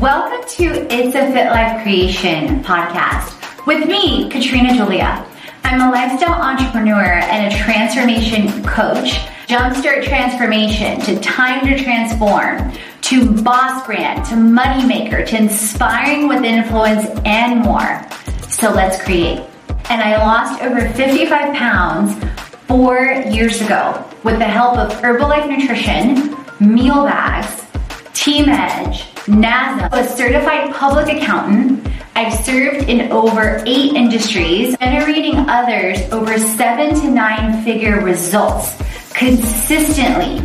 Welcome to It's a Fit Life Creation podcast with me, Katrina Julia. I'm a lifestyle entrepreneur and a transformation coach. Jumpstart transformation to time to transform, to boss brand, to moneymaker, to inspiring with influence and more. So let's create. And I lost over 55 pounds 4 years ago with the help of Herbalife Nutrition, meal bags, Team Edge, NASA, a certified public accountant. I've served in over 8 industries, generating others over 7 to 9 figure results consistently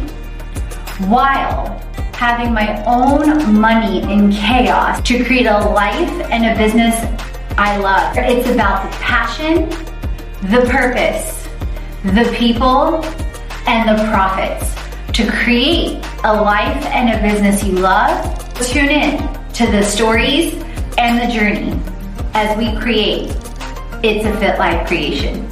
while having my own money in chaos to create a life and a business I love. It's about the passion, the purpose, the people, and the profits to create a life and a business you love. Tune in to the stories and the journey as we create It's a Fit Life Creation.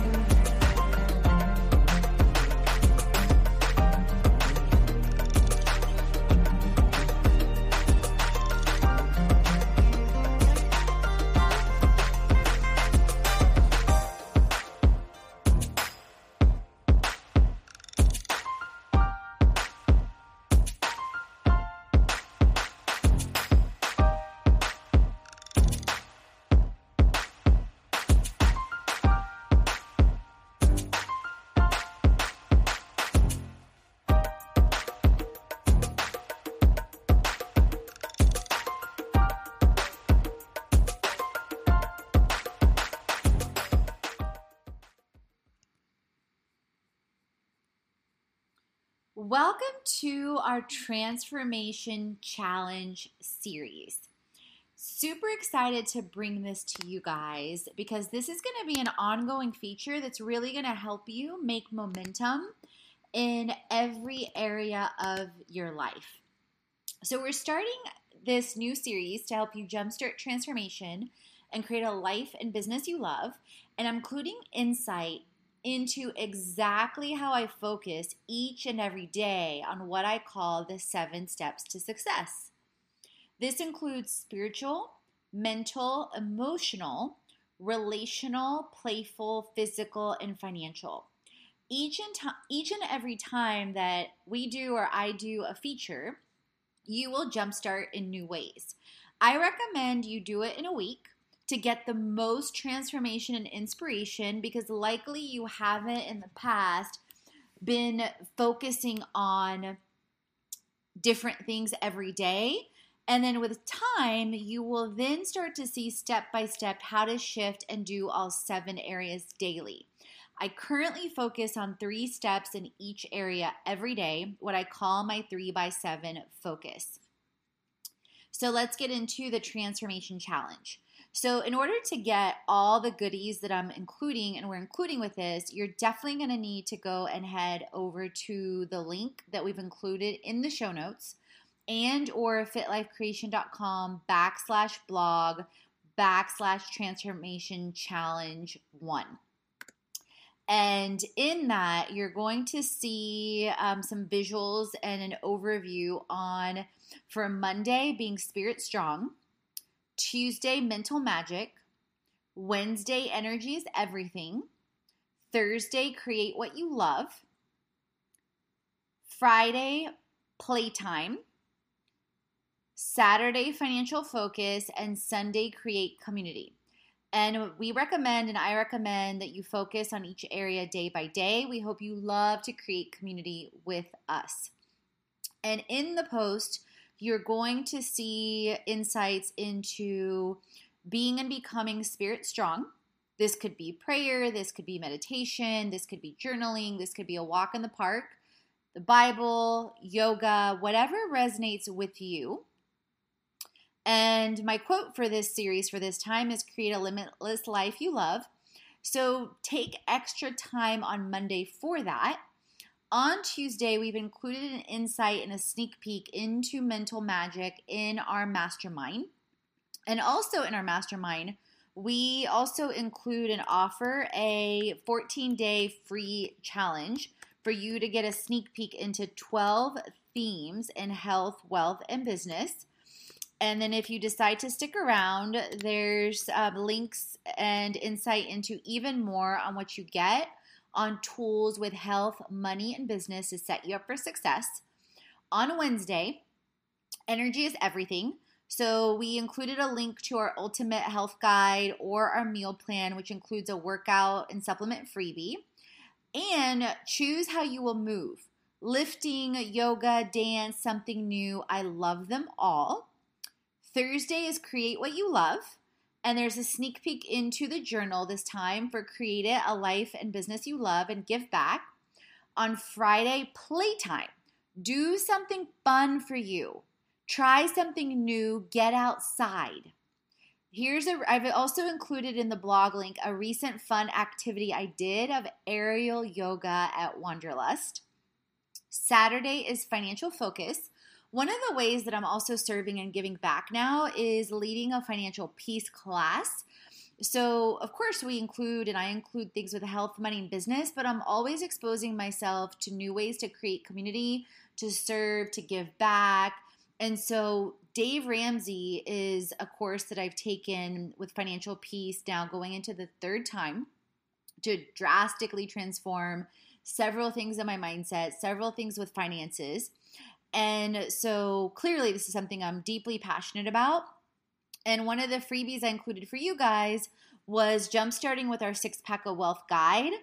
Welcome to our Transformation Challenge series. Super excited to bring this to you guys because this is going to be an ongoing feature that's really going to help you make momentum in every area of your life. So we're starting this new series to help you jumpstart transformation and create a life and business you love, and I'm including insight into exactly how I focus each and every day on what I call the 7 steps to success. This includes spiritual, mental, emotional, relational, playful, physical, and financial. Each and every time that we do or I do a feature, you will jumpstart in new ways. I recommend you do it in a week to get the most transformation and inspiration, because likely you haven't in the past been focusing on different things every day. And then with time, you will then start to see step by step how to shift and do all 7 areas daily. I currently focus on 3 steps in each area every day, what I call my 3x7 focus. So let's get into the transformation challenge. So in order to get all the goodies that I'm including and we're including with this, you're definitely going to need to go and head over to the link that we've included in the show notes and or fitlifecreation.com/blog/transformation challenge 1. And in that, you're going to see some visuals and an overview on, for Monday, being Spirit Strong, Tuesday, Mental Magic, Wednesday, Energy is Everything, Thursday, Create What You Love, Friday, Playtime, Saturday, Financial Focus, and Sunday, Create Community. And we recommend, and I recommend, that you focus on each area day by day. We hope you love to create community with us. And in the post, you're going to see insights into being and becoming spirit strong. This could be prayer, this could be meditation, this could be journaling, this could be a walk in the park, the Bible, yoga, whatever resonates with you. And my quote for this series for this time is create a limitless life you love. So take extra time on Monday for that. On Tuesday, we've included an insight and a sneak peek into Mental Magic in our mastermind. And also in our mastermind, we also include and offer a 14-day free challenge for you to get a sneak peek into 12 themes in health, wealth, and business. And then if you decide to stick around, there's links and insight into even more on what you get on tools with health, money, and business to set you up for success. On Wednesday, energy is everything. So we included a link to our ultimate health guide or our meal plan, which includes a workout and supplement freebie. And choose how you will move. Lifting, yoga, dance, something new. I love them all. Thursday is Create What You Love. And there's a sneak peek into the journal this time for Create It, a life and business you love and give back. On Friday, playtime. Do something fun for you. Try something new. Get outside. I've also included in the blog link a recent fun activity I did of aerial yoga at Wanderlust. Saturday is financial focus. One of the ways that I'm also serving and giving back now is leading a financial peace class. So, of course, I include things with health, money, and business, but I'm always exposing myself to new ways to create community, to serve, to give back. And so Dave Ramsey is a course that I've taken with financial peace now going into the third time to drastically transform several things in my mindset, several things with finances. And so clearly this is something I'm deeply passionate about. And one of the freebies I included for you guys was jumpstarting with our 6-pack of wealth guide.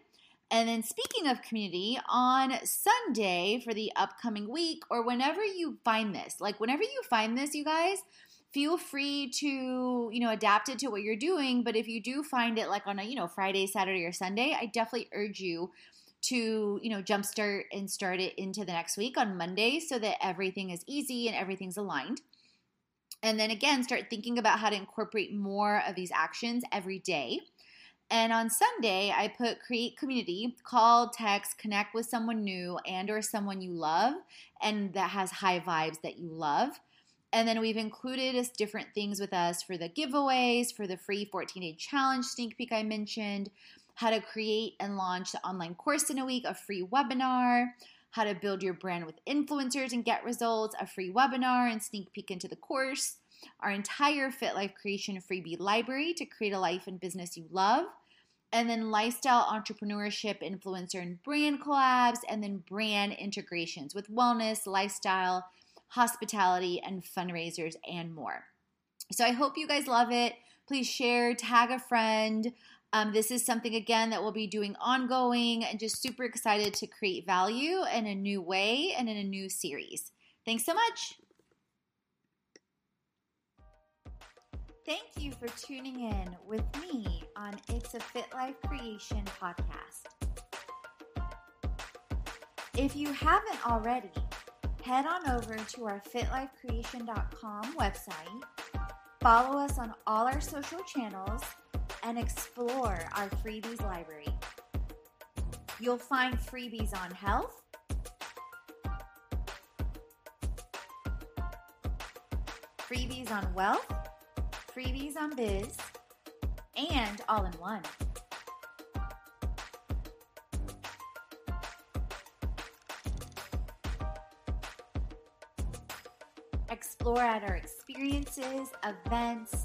And then speaking of community, on Sunday for the upcoming week, or whenever you find this, you guys, feel free to, adapt it to what you're doing. But if you do find it like on a, Friday, Saturday, or Sunday, I definitely urge you to, jumpstart and start it into the next week on Monday so that everything is easy and everything's aligned. And then again, start thinking about how to incorporate more of these actions every day. And on Sunday, I put create community, call, text, connect with someone new and or someone you love and that has high vibes that you love. And then we've included different things with us for the giveaways, for the free 14-day challenge sneak peek I mentioned, how to create and launch the online course in a week, a free webinar, how to build your brand with influencers and get results, a free webinar and sneak peek into the course, our entire Fit Life Creation freebie library to create a life and business you love, and then lifestyle, entrepreneurship, influencer, and brand collabs, and then brand integrations with wellness, lifestyle, hospitality, and fundraisers, and more. So I hope you guys love it. Please share, tag a friend. This is something, again, that we'll be doing ongoing and just super excited to create value in a new way and in a new series. Thanks so much. Thank you for tuning in with me on It's a Fit Life Creation podcast. If you haven't already, head on over to our fitlifecreation.com website, follow us on all our social channels, and explore our freebies library. You'll find freebies on health, freebies on wealth, freebies on biz, and all in one. Explore at our experiences, events,